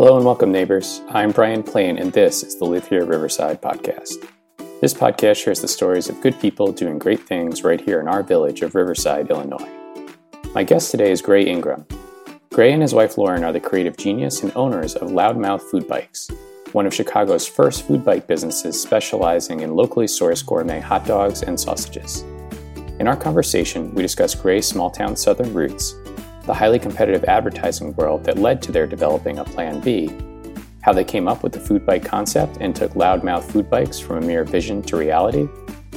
Hello and welcome, neighbors. I'm Brian Plain, and this is the Live Here Riverside podcast. This podcast shares the stories of good people doing great things right here in our village of Riverside, Illinois. My guest today is Gray Ingram. Gray and his wife Lauren are the creative genius and owners of Loudmouth Food Bikes, one of Chicago's first food bike businesses specializing in locally sourced gourmet hot dogs and sausages. In our conversation, we discuss Gray's small-town southern roots, the highly competitive advertising world that led to their developing a Plan B, how they came up with the food bike concept and took Loudmouth Food Bikes from a mere vision to reality,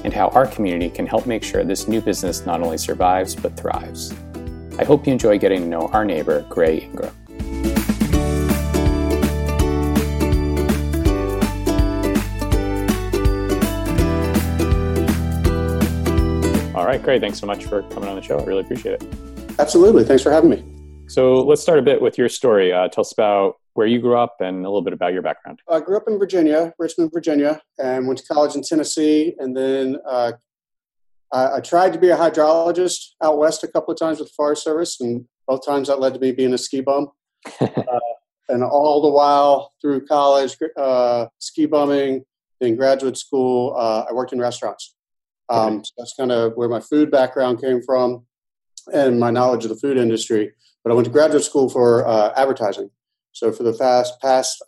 and how our community can help make sure this new business not only survives but thrives. I hope you enjoy getting to know our neighbor, Gray Ingram. All right, Gray, thanks so much for coming on the show. I really appreciate it. Absolutely. Thanks for having me. So let's start a bit with your story. Tell us about where you grew up and a little bit about your background. I grew up in Virginia, Richmond, Virginia, and went to college in Tennessee. And then I tried to be a hydrologist out west a couple of times with the Forest Service, and both times that led to me being a ski bum. And all the while through college, ski bumming, then graduate school, I worked in restaurants. So that's kind of where my food background came from and my knowledge of the food industry. But I went to graduate school for advertising. So for the past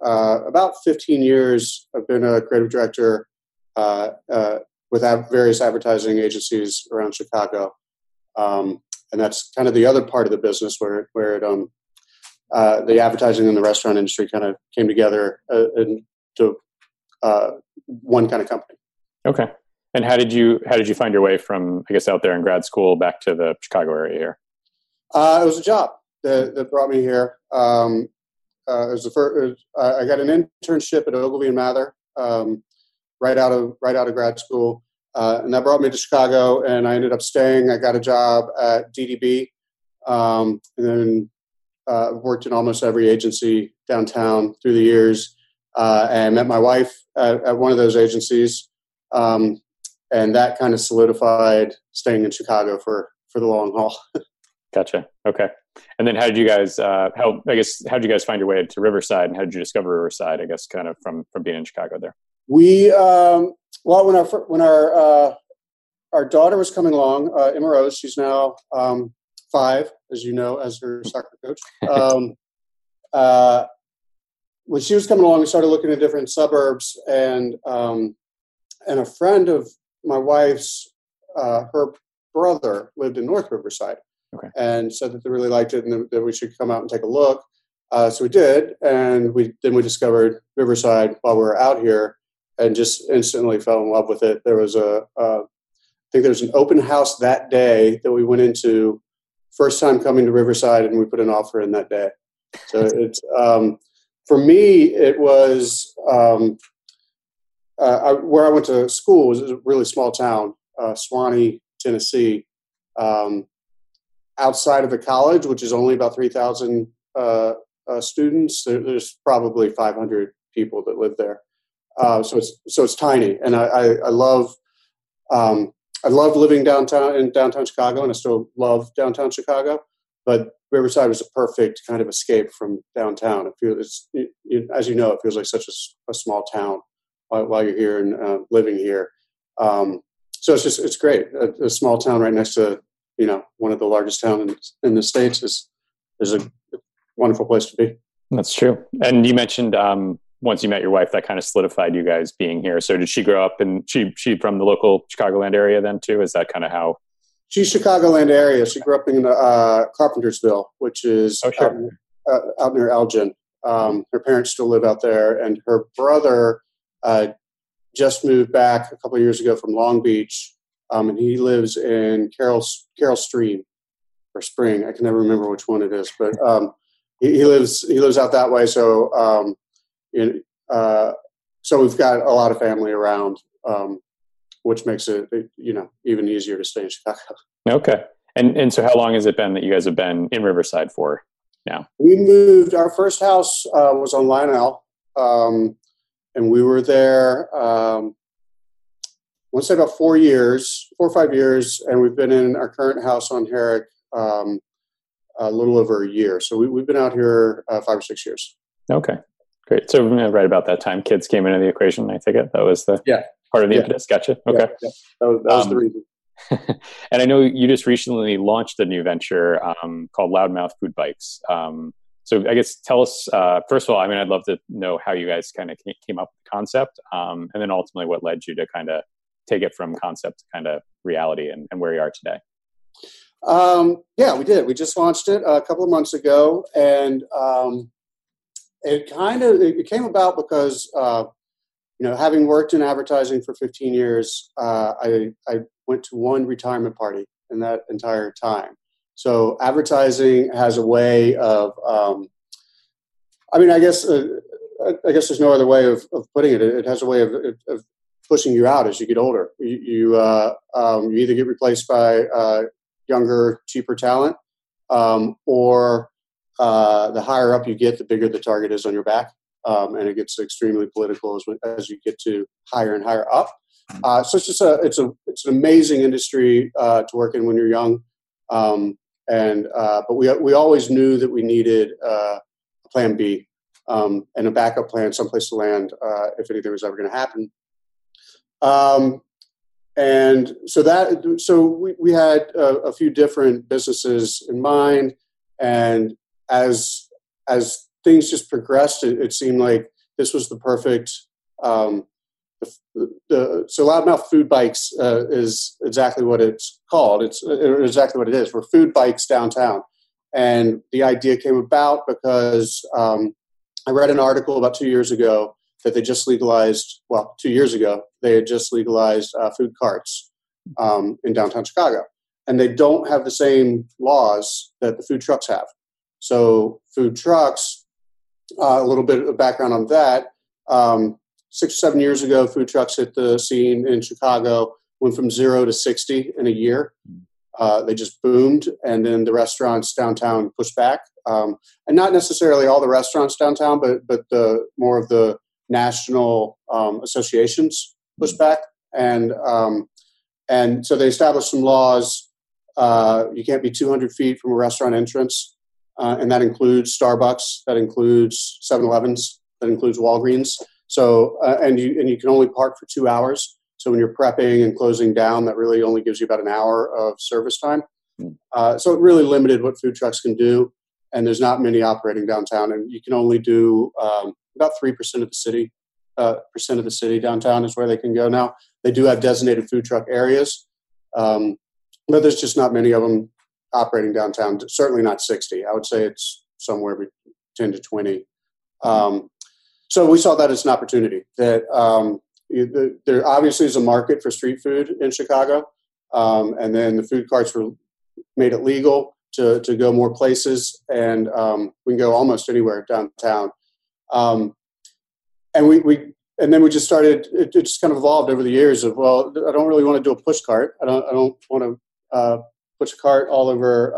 about 15 years, I've been a creative director with various advertising agencies around Chicago. And that's kind of the other part of the business where it, the advertising and the restaurant industry kind of came together into one kind of company. Okay. And how did you find your way from, I guess, out there in grad school back to the Chicago area here? It was a job that brought me here. I got an internship at Ogilvy and Mather right out of grad school, and that brought me to Chicago. And I ended up staying. I got a job at DDB, and then worked in almost every agency downtown through the years, and met my wife at one of those agencies. And that kind of solidified staying in Chicago for the long haul. Gotcha. Okay. And then how did you guys find your way to Riverside, and how did you discover Riverside, I guess, kind of from being in Chicago there? We, when our daughter was coming along, Emma Rose, she's now, 5, as you know, as her soccer coach. When she was coming along, we started looking at different suburbs, and a friend of my wife's, her brother lived in North Riverside. Okay. And said that they really liked it and that we should come out and take a look. So we did. And we discovered Riverside while we were out here and just instantly fell in love with it. There was an open house that day that we went into, first time coming to Riverside, and we put an offer in that day. So it's, for me, it was, where I went to school was a really small town, Sewanee, Tennessee, outside of the college, which is only about 3,000 students. There's probably 500 people that live there. So it's tiny, and I love living downtown Chicago, and I still love downtown Chicago. But Riverside was a perfect kind of escape from downtown. As you know, it feels like such a small town while you're here and living here. So it's great. A small town right next to, one of the largest towns in the States is a wonderful place to be. That's true. And you mentioned once you met your wife, that kind of solidified you guys being here. So did she grow up and she from the local Chicagoland area then too? Is that kind of how? She's Chicagoland area. She grew up in Carpentersville, which is out near Elgin. Her parents still live out there, and her brother just moved back a couple of years ago from Long Beach, and he lives in Carroll Stream or Spring. I can never remember which one it is, but he lives out that way. So so we've got a lot of family around, which makes it even easier to stay in Chicago. Okay, and so how long has it been that you guys have been in Riverside for now? We moved. Our first house was on Lionel. And we were there, I want to say about 4 or 5 years, and we've been in our current house on Herrick a little over a year. So we've been out here 5 or 6 years. Okay, great. So right about that time, kids came into the equation, I take it. That was the part of the impetus. Gotcha. Okay. Yeah. That was the reason. And I know you just recently launched a new venture called Loudmouth Food Bikes. So I guess tell us, first of all, I mean, I'd love to know how you guys kind of came up with the concept, and then ultimately what led you to kind of take it from concept to kind of reality and where you are today. Yeah, we did. We just launched it a couple of months ago, and it came about because, having worked in advertising for 15 years, I went to one retirement party in that entire time. So advertising has a way of, I guess there's no other way of putting it. It has a way of pushing you out as you get older. You either get replaced by younger, cheaper talent, or the higher up you get, the bigger the target is on your back. And it gets extremely political as you get to higher and higher up. So it's just it's an amazing industry to work in when you're young. But we always knew that we needed a plan B and a backup plan, someplace to land if anything was ever going to happen. So we had a few different businesses in mind, and as things just progressed, it seemed like this was the perfect. So Loudmouth Food Bikes is exactly what it's called. It's exactly what it is. We're food bikes downtown. And the idea came about because I read an article about 2 years ago that they just legalized, well, 2 years ago, they had just legalized food carts in downtown Chicago. And they don't have the same laws that the food trucks have. So food trucks, a little bit of background on that, 6 or 7 years ago, food trucks hit the scene in Chicago, went from 0 to 60 in a year. They just boomed, and then the restaurants downtown pushed back. And not necessarily all the restaurants downtown, but the more of the national associations pushed back. And so they established some laws. You can't be 200 feet from a restaurant entrance, and that includes Starbucks, that includes 7-Elevens, that includes Walgreens. So, and you can only park for 2 hours. So when you're prepping and closing down, that really only gives you about an hour of service time. So it really limited what food trucks can do. And there's not many operating downtown, and you can only do about 3% of the city. Percent of the city downtown is where they can go now. They do have designated food truck areas, but there's just not many of them operating downtown. Certainly not 60. I would say it's somewhere between 10 to 20. So we saw that as an opportunity, that there obviously is a market for street food in Chicago. And then the food carts were made it legal to go more places, and we can go almost anywhere downtown. And then we just started, it just kind of evolved over the years of, well, I don't really want to do a push cart. I don't want to push a cart all over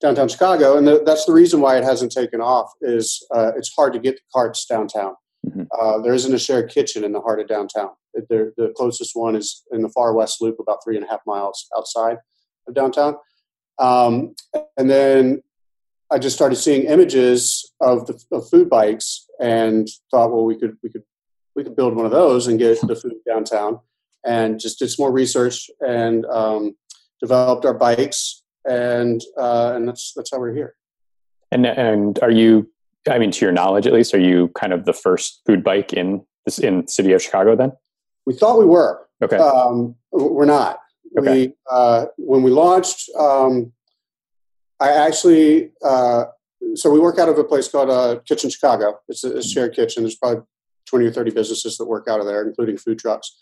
downtown Chicago, and that's the reason why it hasn't taken off, is it's hard to get the carts downtown. Mm-hmm. There isn't a shared kitchen in the heart of downtown. The closest one is in the far west loop, about 3.5 miles outside of downtown. And then I just started seeing images of food bikes and thought, well, we could build one of those and get the food downtown, and just did some more research and developed our bikes. And that's how we're here. And are you, I mean, to your knowledge, at least, are you kind of the first food bike in the city of Chicago then? We thought we were. Okay. We're not. Okay. When we launched, so we work out of a place called Kitchen Chicago. It's a shared kitchen. There's probably 20 or 30 businesses that work out of there, including food trucks.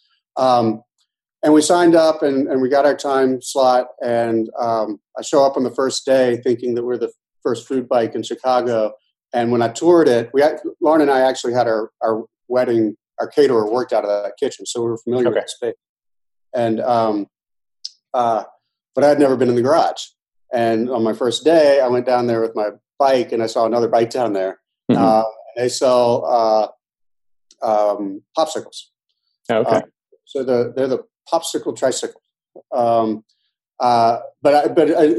And we signed up, and we got our time slot, and I show up on the first day thinking that we're the first food bike in Chicago. And when I toured it, Lauren and I actually had our wedding, our caterer worked out of that kitchen, so we were familiar with the space. And but I'd never been in the garage. And on my first day, I went down there with my bike, and I saw another bike down there. Mm-hmm. They sell popsicles. Oh, okay. So they're the popsicle tricycle. But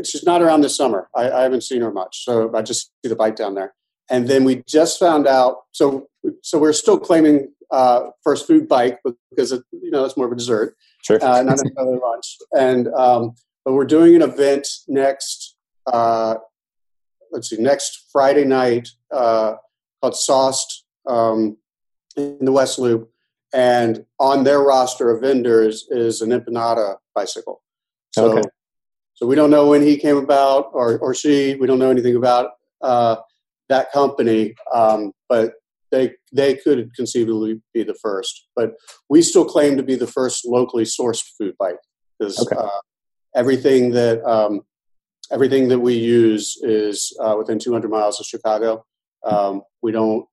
she's not around this summer. I haven't seen her much. So I just see the bike down there. And then we just found out. So we're still claiming first food bike because it's more of a dessert, sure. Not necessarily lunch. And but we're doing an event next Friday night called Sauced in the West Loop, and on their roster of vendors is an empanada bicycle. So, okay. So we don't know when he came about or she. We don't know anything about that company, but they could conceivably be the first. But we still claim to be the first locally sourced food bike. Okay. Everything that we use is within 200 miles of Chicago. We don't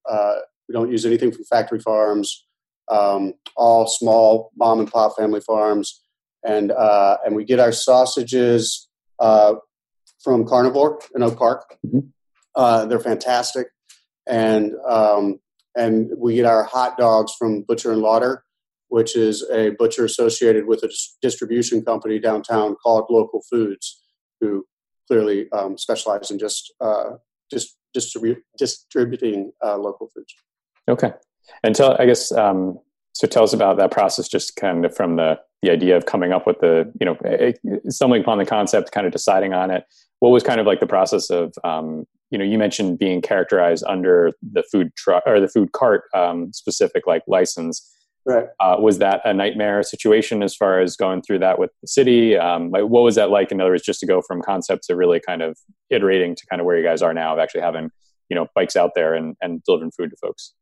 use anything from factory farms. All small mom and pop family farms. And we get our sausages from Carnivore in Oak Park. Mm-hmm. They're fantastic, and we get our hot dogs from Butcher and Lauder, which is a butcher associated with a distribution company downtown called Local Foods, who clearly specialize in distributing local foods. Okay, and tell us about that process, just kind of from the idea of coming up with the, stumbling upon the concept, kind of deciding on it. What was kind of like the process of, you mentioned being characterized under the food truck or the food cart specific like license. Right. Was that a nightmare situation as far as going through that with the city? What was that like? In other words, just to go from concept to really kind of iterating to kind of where you guys are now of actually having, bikes out there and delivering food to folks.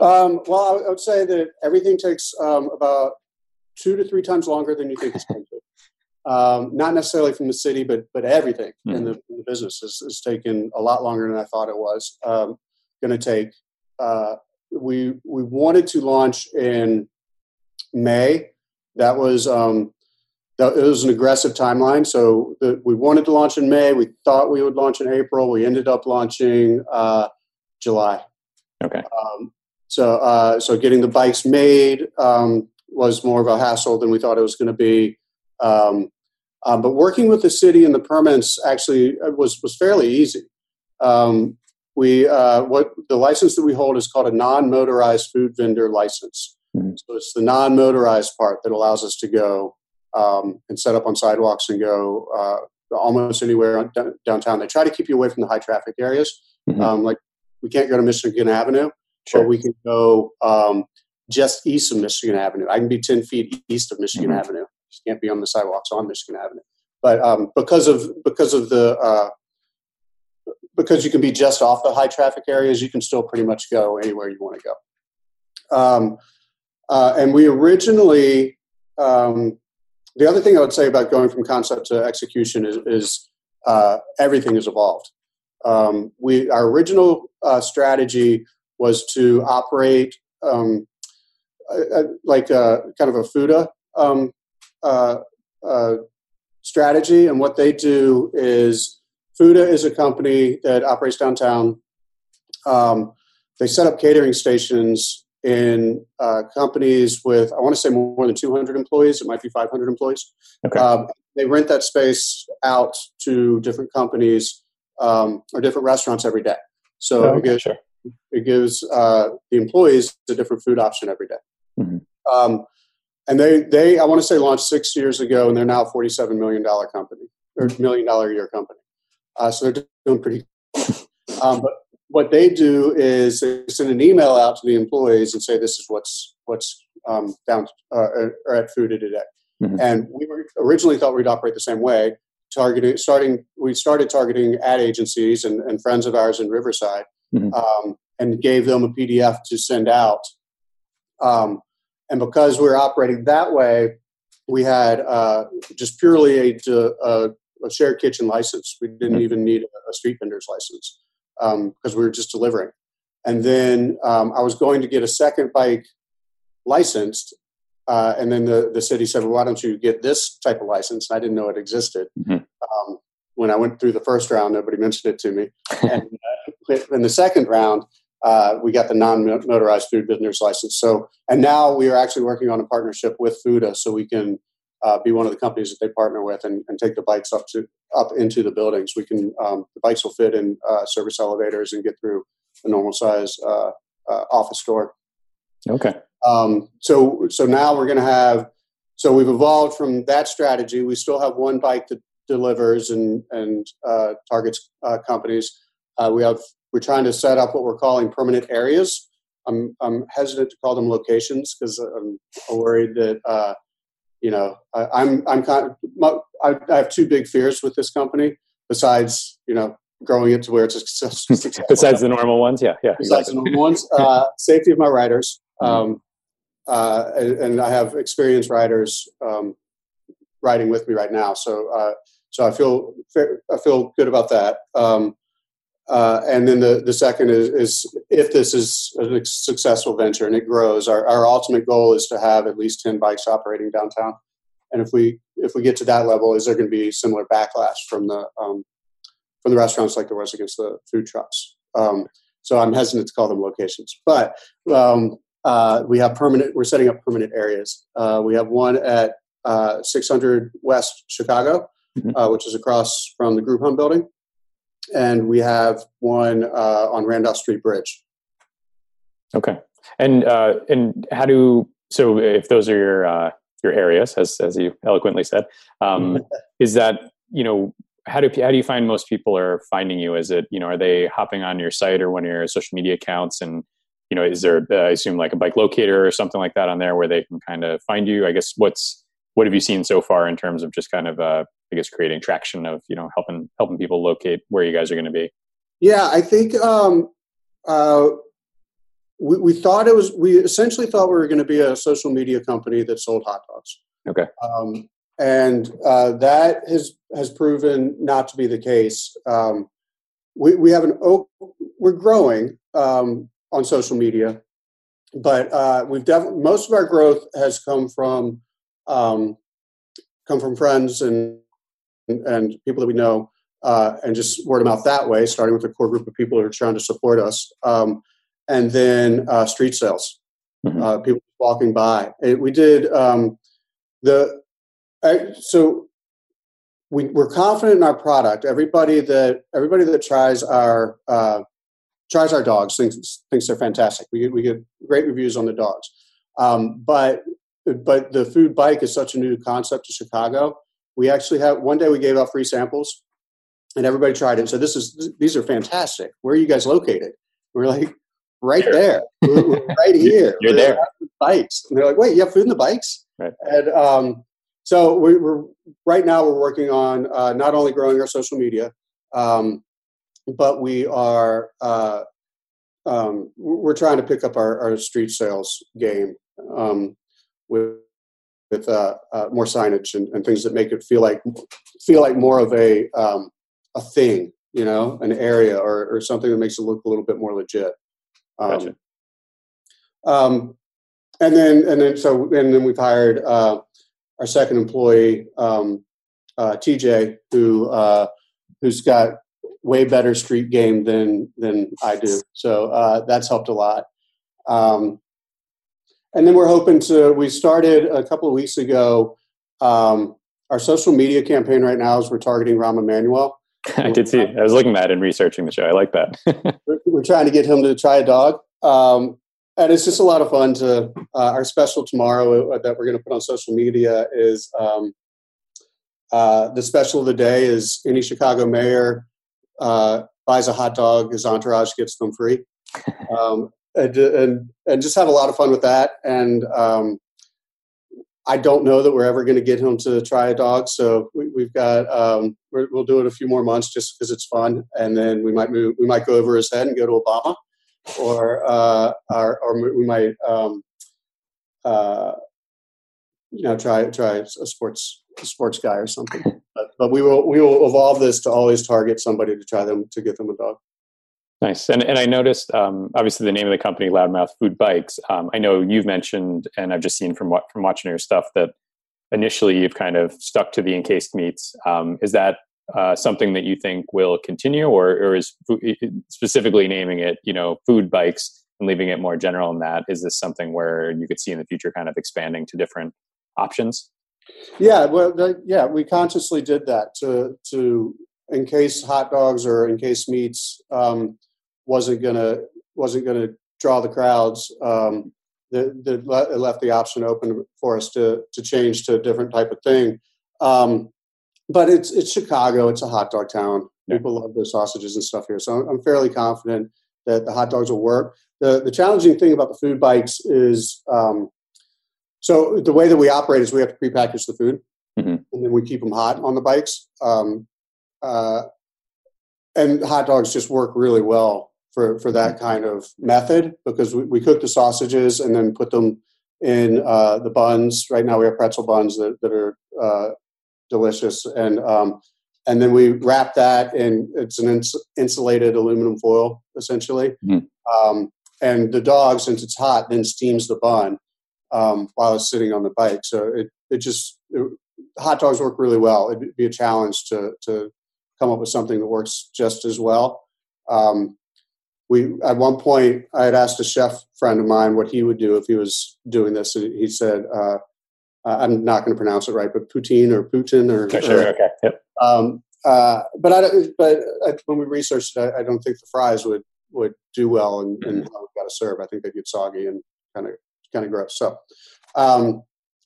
Well, I would say that everything takes about 2 to 3 times longer than you think it's going to. Not necessarily from the city, but everything mm-hmm. in the business is taken a lot longer than I thought it was going to take. We wanted to launch in May. It was an aggressive timeline. So we wanted to launch in May. We thought we would launch in April. We ended up launching July. Okay. So getting the bikes made was more of a hassle than we thought it was going to be. But working with the city and the permits actually was fairly easy. The license that we hold is called a non-motorized food vendor license. Mm-hmm. So it's the non-motorized part that allows us to go and set up on sidewalks and go almost anywhere downtown. They try to keep you away from the high traffic areas. Mm-hmm. We can't go to Michigan Avenue, sure. But we can go just east of Michigan Avenue. I can be 10 feet east of Michigan mm-hmm. Avenue. Just can't be on the sidewalks on Michigan Avenue. But because you can be just off the high traffic areas, you can still pretty much go anywhere you want to go. And we originally, the other thing I would say about going from concept to execution is everything has evolved. Our original strategy was to operate kind of a Fooda strategy. And what they do is Fooda is a company that operates downtown. They set up catering stations in companies with, I want to say more than 200 employees. It might be 500 employees. Okay. They rent that space out to different companies or different restaurants every day. So it gives the employees a different food option every day. Mm-hmm. And they I want to say launched 6 years ago, and they're now a $47 million company or $1 million a year company. So they're doing pretty good. But what they do is they send an email out to the employees and say, this is what's down or at Fooda today. Mm-hmm. And we originally thought we'd operate the same way. We started targeting ad agencies and friends of ours in Riverside, mm-hmm. And gave them a PDF to send out. And because we were operating that way, we had just purely a shared kitchen license. We didn't mm-hmm. even need a street vendor's license because we were just delivering. And then I was going to get a second bike licensed. And then the city said, well, why don't you get this type of license? And I didn't know it existed. Mm-hmm. When I went through the first round, nobody mentioned it to me. And in the second round, we got the non-motorized food vendors license. So, and now we are actually working on a partnership with Fooda so we can be one of the companies that they partner with and take the bikes up into the buildings. We can the bikes will fit in service elevators and get through a normal size office door. Okay. So now we're going to have. So we've evolved from that strategy. We still have one bike that delivers and targets companies. We're trying to set up what we're calling permanent areas. I'm hesitant to call them locations because I'm worried that I have two big fears with this company besides growing it to where it's successful. Besides the normal ones, yeah. Besides the normal ones, safety of my riders. And I have experienced riders riding with me right now, so I feel good about that. And then the second is if this is a successful venture and it grows, our ultimate goal is to have at least 10 bikes operating downtown. And if we get to that level, is there going to be similar backlash from the restaurants like there was against the food trucks? So I'm hesitant to call them locations, but. We're setting up permanent areas. We have one at 600 West Chicago, which is across from the Group Home building. And we have one on Randolph Street Bridge. Okay. And so if those are your areas, as you eloquently said, is that, how do you find most people are finding you? Is it, are they hopping on your site or one of your social media accounts and, is there, I assume, like a bike locator or something like that on there where they can kind of find you? I guess what have you seen so far in terms of just kind of, creating traction of, helping people locate where you guys are going to be? Yeah, I think we essentially thought we were going to be a social media company that sold hot dogs. Okay. And that has proven not to be the case. We're growing. On social media, but we've most of our growth has come from friends and people that we know, and just word of mouth that way, starting with a core group of people who are trying to support us, and then street sales, people walking by. We're confident in our product. Everybody that tries our dogs thinks they're fantastic. We get great reviews on the dogs, but the food bike is such a new concept to Chicago. We actually have one day we gave out free samples, and everybody tried it and said, "These are fantastic. Where are you guys located?" We're like, "Right there. We're right here. You're there." Bikes, and they're like, "Wait, you have food in the bikes?" Right. And so we're right now we're working on not only growing our social media. But we are we're trying to pick up our street sales game with more signage and things that make it feel like more of a thing, an area or something that makes it look a little bit more legit. Gotcha. And then we've hired our second employee, TJ, who's got way better street game than I do. So that's helped a lot. And then we're hoping we started a couple of weeks ago. Our social media campaign right now is we're targeting Rahm Emanuel. I did see, I was looking at it and researching the show. I like that. We're trying to get him to try a dog. And it's just a lot of fun to, our special tomorrow that we're going to put on social media is the special of the day is any Chicago mayor buys a hot dog, his entourage gets them free, and just have a lot of fun with that. And I don't know that we're ever going to get him to try a dog, so we've got we'll do it a few more months just because it's fun, and then we might go over his head and go to Obama, or we might try a sports guy or something. But we will evolve this to always target somebody to try them to get them a dog. Nice. And I noticed, obviously the name of the company, Loudmouth Food Bikes. I know you've mentioned, and I've just seen from watching your stuff that initially you've kind of stuck to the encased meats. Is that something that you think will continue, or is specifically naming it, food bikes and leaving it more general in that? Is this something where you could see in the future kind of expanding to different options? Yeah, well, yeah, we consciously did that to in case hot dogs or in case meats wasn't gonna draw the crowds. It left the option open for us to change to a different type of thing. But it's Chicago. It's a hot dog town. Yeah. People love their sausages and stuff here. So I'm fairly confident that the hot dogs will work. The challenging thing about the food bikes is, so the way that we operate is we have to prepackage the food, mm-hmm. and then we keep them hot on the bikes. And hot dogs just work really well for that kind of method, because we cook the sausages and then put them in the buns. Right now we have pretzel buns that are delicious. And then we wrap that in, it's an insulated aluminum foil, essentially. Mm-hmm. And the dog, since it's hot, then steams the bun while it's sitting on the bike. So hot dogs work really well. It'd be a challenge to come up with something that works just as well. At one point, I had asked a chef friend of mine what he would do if he was doing this. And he said, I'm not going to pronounce it right, but poutine or okay, sure, okay, yep. When we researched it, I don't think the fries would do well in mm-hmm. how we got to serve. I think they get soggy and kind of gross. So that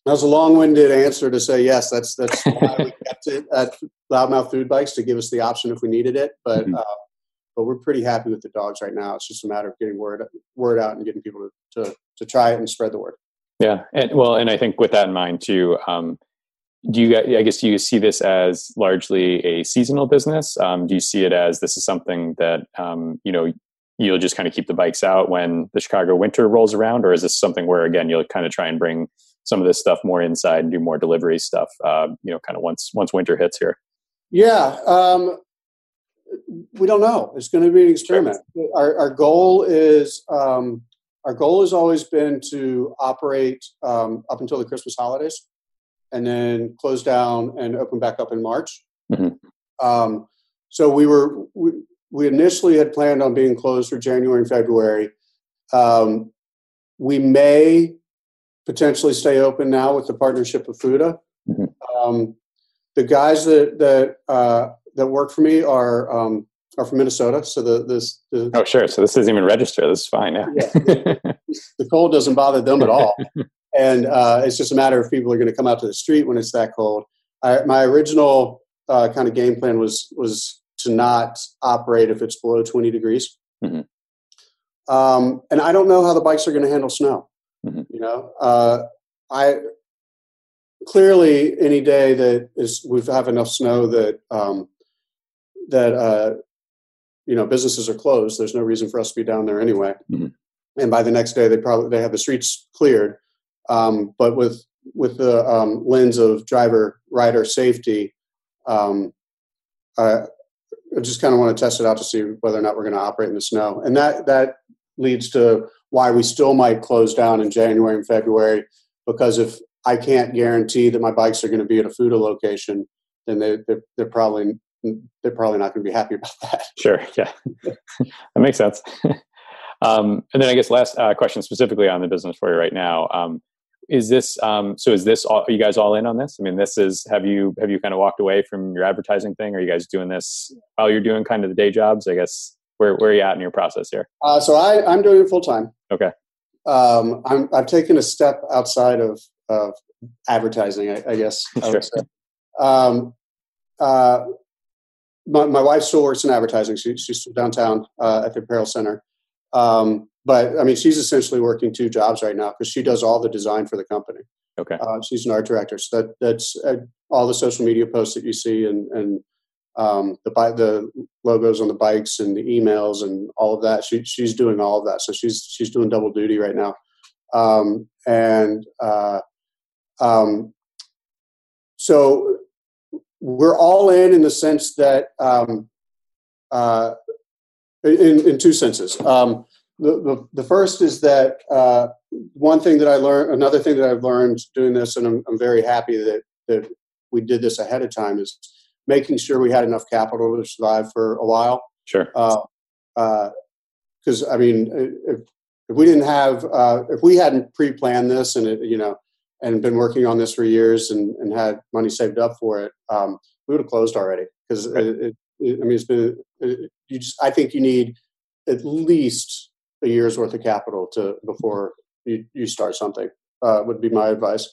was a long-winded answer to say yes. That's why we kept it at Loudmouth Food Bikes, to give us the option if we needed it, but. Mm-hmm. But we're pretty happy with the dogs right now. It's just a matter of getting word out and getting people to try it and spread the word. Yeah. And I think with that in mind too, do you see this as largely a seasonal business? Do you see it as this is something that, you'll just kind of keep the bikes out when the Chicago winter rolls around? Or is this something where, again, you'll kind of try and bring some of this stuff more inside and do more delivery stuff, kind of once winter hits here? Yeah. We don't know. It's going to be an experiment. Our goal has always been to operate up until the Christmas holidays, and then close down and open back up in March. Mm-hmm. So we initially had planned on being closed for January and February. We may potentially stay open now with the partnership of Fooda. Mm-hmm. The guys that work for me are from Minnesota. So oh, sure. So this isn't even registered. This is fine. Yeah. The cold doesn't bother them at all. And it's just a matter of people are going to come out to the street when it's that cold. My original kind of game plan was to not operate if it's below 20 degrees. Mm-hmm. And I don't know how the bikes are going to handle snow. Mm-hmm. Clearly any day that we have enough snow that, businesses are closed. There's no reason for us to be down there anyway. Mm-hmm. And by the next day, they have the streets cleared. But with the lens of driver rider safety, I just kind of want to test it out to see whether or not we're going to operate in the snow. And that leads to why we still might close down in January and February, because if I can't guarantee that my bikes are going to be at a Fooda location, then they're probably not going to be happy about that. Sure. Yeah. That makes sense. And then I guess last question specifically on the business for you right now. Are you guys all in on this? I mean, have you kind of walked away from your advertising thing? Are you guys doing this while you're doing kind of the day jobs? I guess where are you at in your process here? So I'm doing it full time. Okay. I've taken a step outside of advertising, I guess. I would say. My wife still works in advertising. She's still downtown at the apparel center. But I mean, she's essentially working two jobs right now, because she does all the design for the company. Okay. She's an art director. So that's all the social media posts that you see and the logos on the bikes and the emails and all of that. She's doing all of that. So she's doing double duty right now. So we're all in the sense that, in two senses. The first is that, another thing that I've learned doing this, and I'm very happy that we did this ahead of time, is making sure we had enough capital to survive for a while. Sure. Because if we hadn't pre-planned this, and it, and been working on this for years and had money saved up for it, we would have closed already. Because I think you need at least a year's worth of capital before you start something. Would be my advice.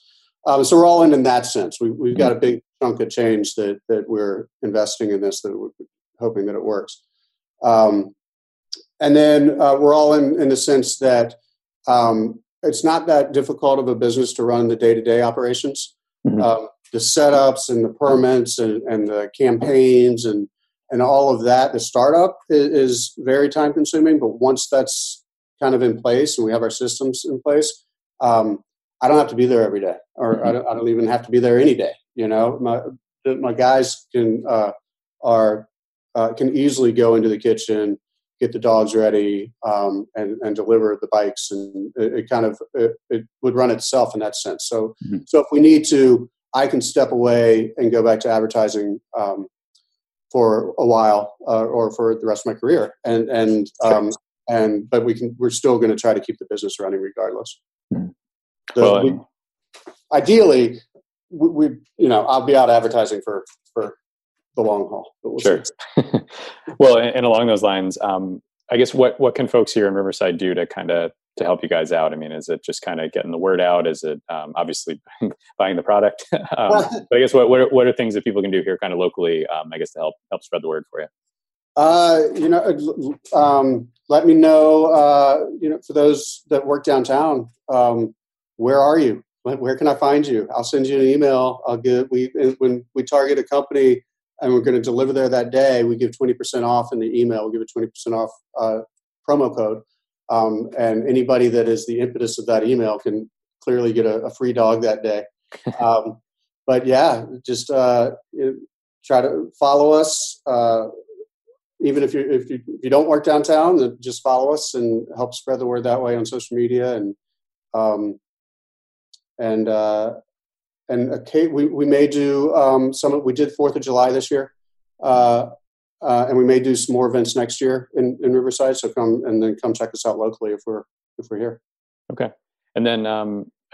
So we're all in that sense. We've got a big chunk of change that we're investing in this, that we're hoping that it works. And then we're all in the sense that it's not that difficult of a business to run the day-to-day operations. Mm-hmm. The setups and the permits and the campaigns and all of that, the startup is very time-consuming. But once that's kind of in place and we have our systems in place, I don't have to be there every day, or mm-hmm. I don't even have to be there any day. You know, my guys can easily go into the kitchen, get the dogs ready, and deliver the bikes, and it would run itself in that sense. So, mm-hmm. so if we need to, I can step away and go back to advertising for a while or for the rest of my career, but we're still going to try to keep the business running regardless. Mm-hmm. So ideally, I'll be out advertising for the long haul. But sure. Well, and along those lines, I guess what can folks here in Riverside do to help you guys out? I mean, is it just kind of getting the word out? Is it obviously buying the product? But I guess what are things that people can do here, kind of locally? I guess to help spread the word for you. Let me know. For those that work downtown, where are you? Where can I find you? I'll send you an email. When we target a company and we're going to deliver there that day, we give 20% off in the email. We'll give a 20% off promo code. And anybody that is the impetus of that email can clearly get a free dog that day. But yeah, just try to follow us. Even if you don't work downtown, just follow us and help spread the word that way on social media. We may do some. We did 4th of July this year, and we may do some more events next year in Riverside. So come check us out locally if we're here. Okay, and then I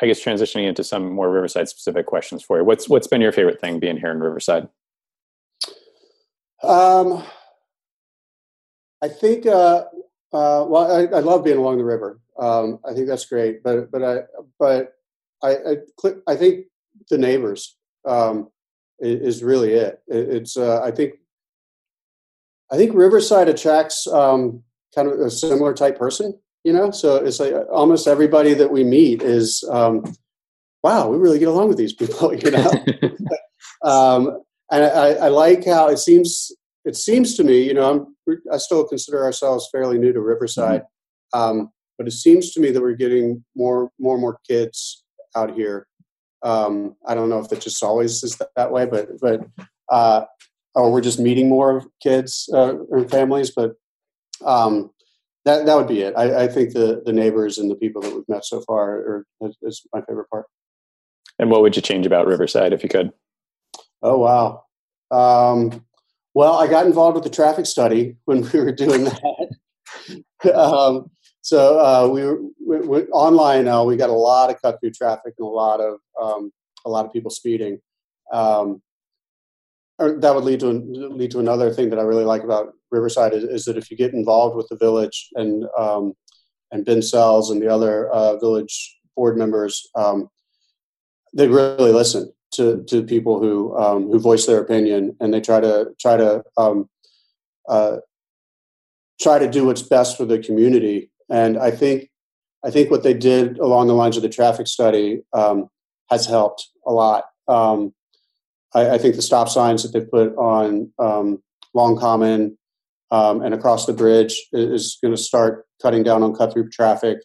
guess transitioning into some more Riverside specific questions for you. What's been your favorite thing being here in Riverside? I think. I love being along the river. I think that's great, but I think the neighbors is really it. It's I think Riverside attracts kind of a similar type person, you know. So it's like almost everybody that we meet is, wow, we really get along with these people, you know. And I like how it seems. It seems to me, you know, I still consider ourselves fairly new to Riverside, mm-hmm. But it seems to me that we're getting more and more kids out here. I don't know if it just always is that way, but or we're just meeting more kids and families. But that would be it. I think the neighbors and the people that we've met so far is my favorite part. And what would you change about Riverside if you could? Oh wow. Well, I got involved with the traffic study when we were doing that. So we were online now. We got a lot of cut through traffic and a lot of people speeding. That would lead to another thing that I really like about Riverside is that if you get involved with the village and Ben Sells and the other village board members, they really listen to people who voice their opinion, and they try to do what's best for the community. And I think what they did along the lines of the traffic study has helped a lot. I think the stop signs that they put on Long Common and across the bridge is going to start cutting down on cut through traffic.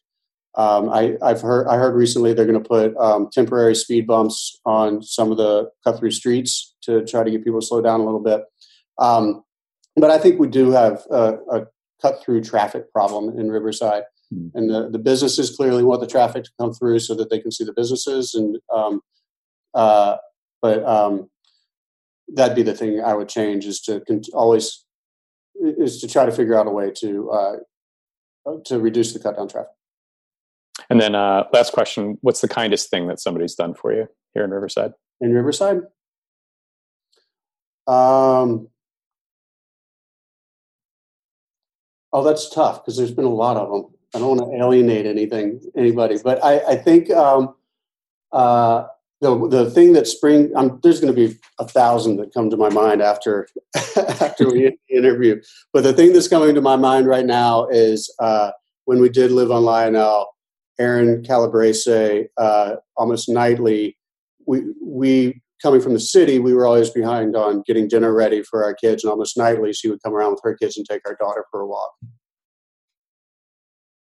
I heard recently they're going to put temporary speed bumps on some of the cut-through streets to try to get people to slow down a little bit. But I think we do have a cut-through traffic problem in Riverside. Mm-hmm. And the businesses clearly want the traffic to come through so that they can see the businesses. And But that'd be the thing I would change is to try to figure out a way to reduce the cut-down traffic. And then last question, what's the kindest thing that somebody's done for you here in Riverside? In Riverside? Oh, that's tough because there's been a lot of them. I don't want to alienate anybody, but I think the thing that there's going to be 1,000 that come to my mind after after we end the interview. But the thing that's coming to my mind right now is when we did Live on Lionel, Erin Calabrese almost nightly. We coming from the city, we were always behind on getting dinner ready for our kids, and almost nightly she would come around with her kids and take our daughter for a walk.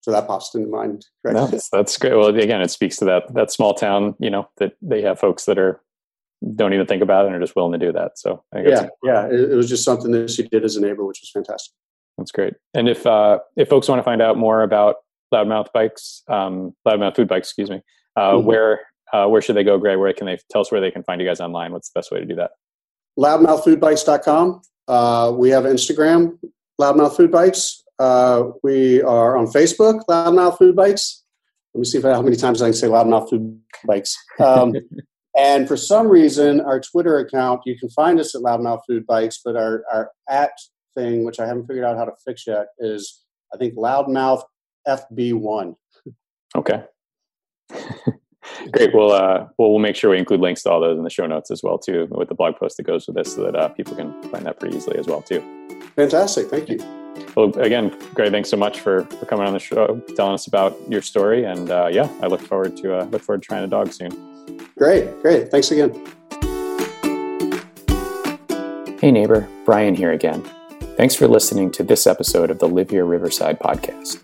So that pops into mind. No, that's great. Well, again, it speaks to that small town, you know, that they have folks that don't even think about it and are just willing to do that. So I think it was just something that she did as a neighbor, which was fantastic. That's great. And if folks want to find out more about Loudmouth Food Bikes, excuse me, mm-hmm. Where should they go, Gray? Where can they tell us where they can find you guys online? What's the best way to do that? Loudmouthfoodbikes.com. We have Instagram, Loudmouth Food Bikes. We are on Facebook, Loudmouth Food Bikes. Let me see how many times I can say Loudmouth Food Bikes. And for some reason, our Twitter account, you can find us at Loudmouth Food Bikes, but our at thing, which I haven't figured out how to fix yet, is I think Loudmouth FB1. Okay. Great. Well, we'll make sure we include links to all those in the show notes as well, too, with the blog post that goes with this, so that people can find that pretty easily as well, too. Fantastic. Thank you. Well, again, Gray, thanks so much for coming on the show, telling us about your story. And I look forward to trying a dog soon. Great. Thanks again. Hey, neighbor, Brian here again. Thanks for listening to this episode of the Live Here Riverside podcast.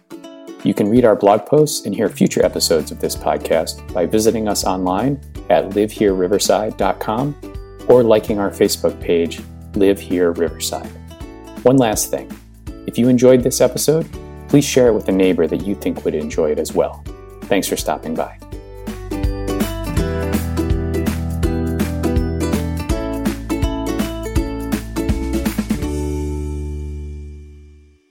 You can read our blog posts and hear future episodes of this podcast by visiting us online at livehereriverside.com or liking our Facebook page, Live Here Riverside. One last thing. If you enjoyed this episode, please share it with a neighbor that you think would enjoy it as well. Thanks for stopping by.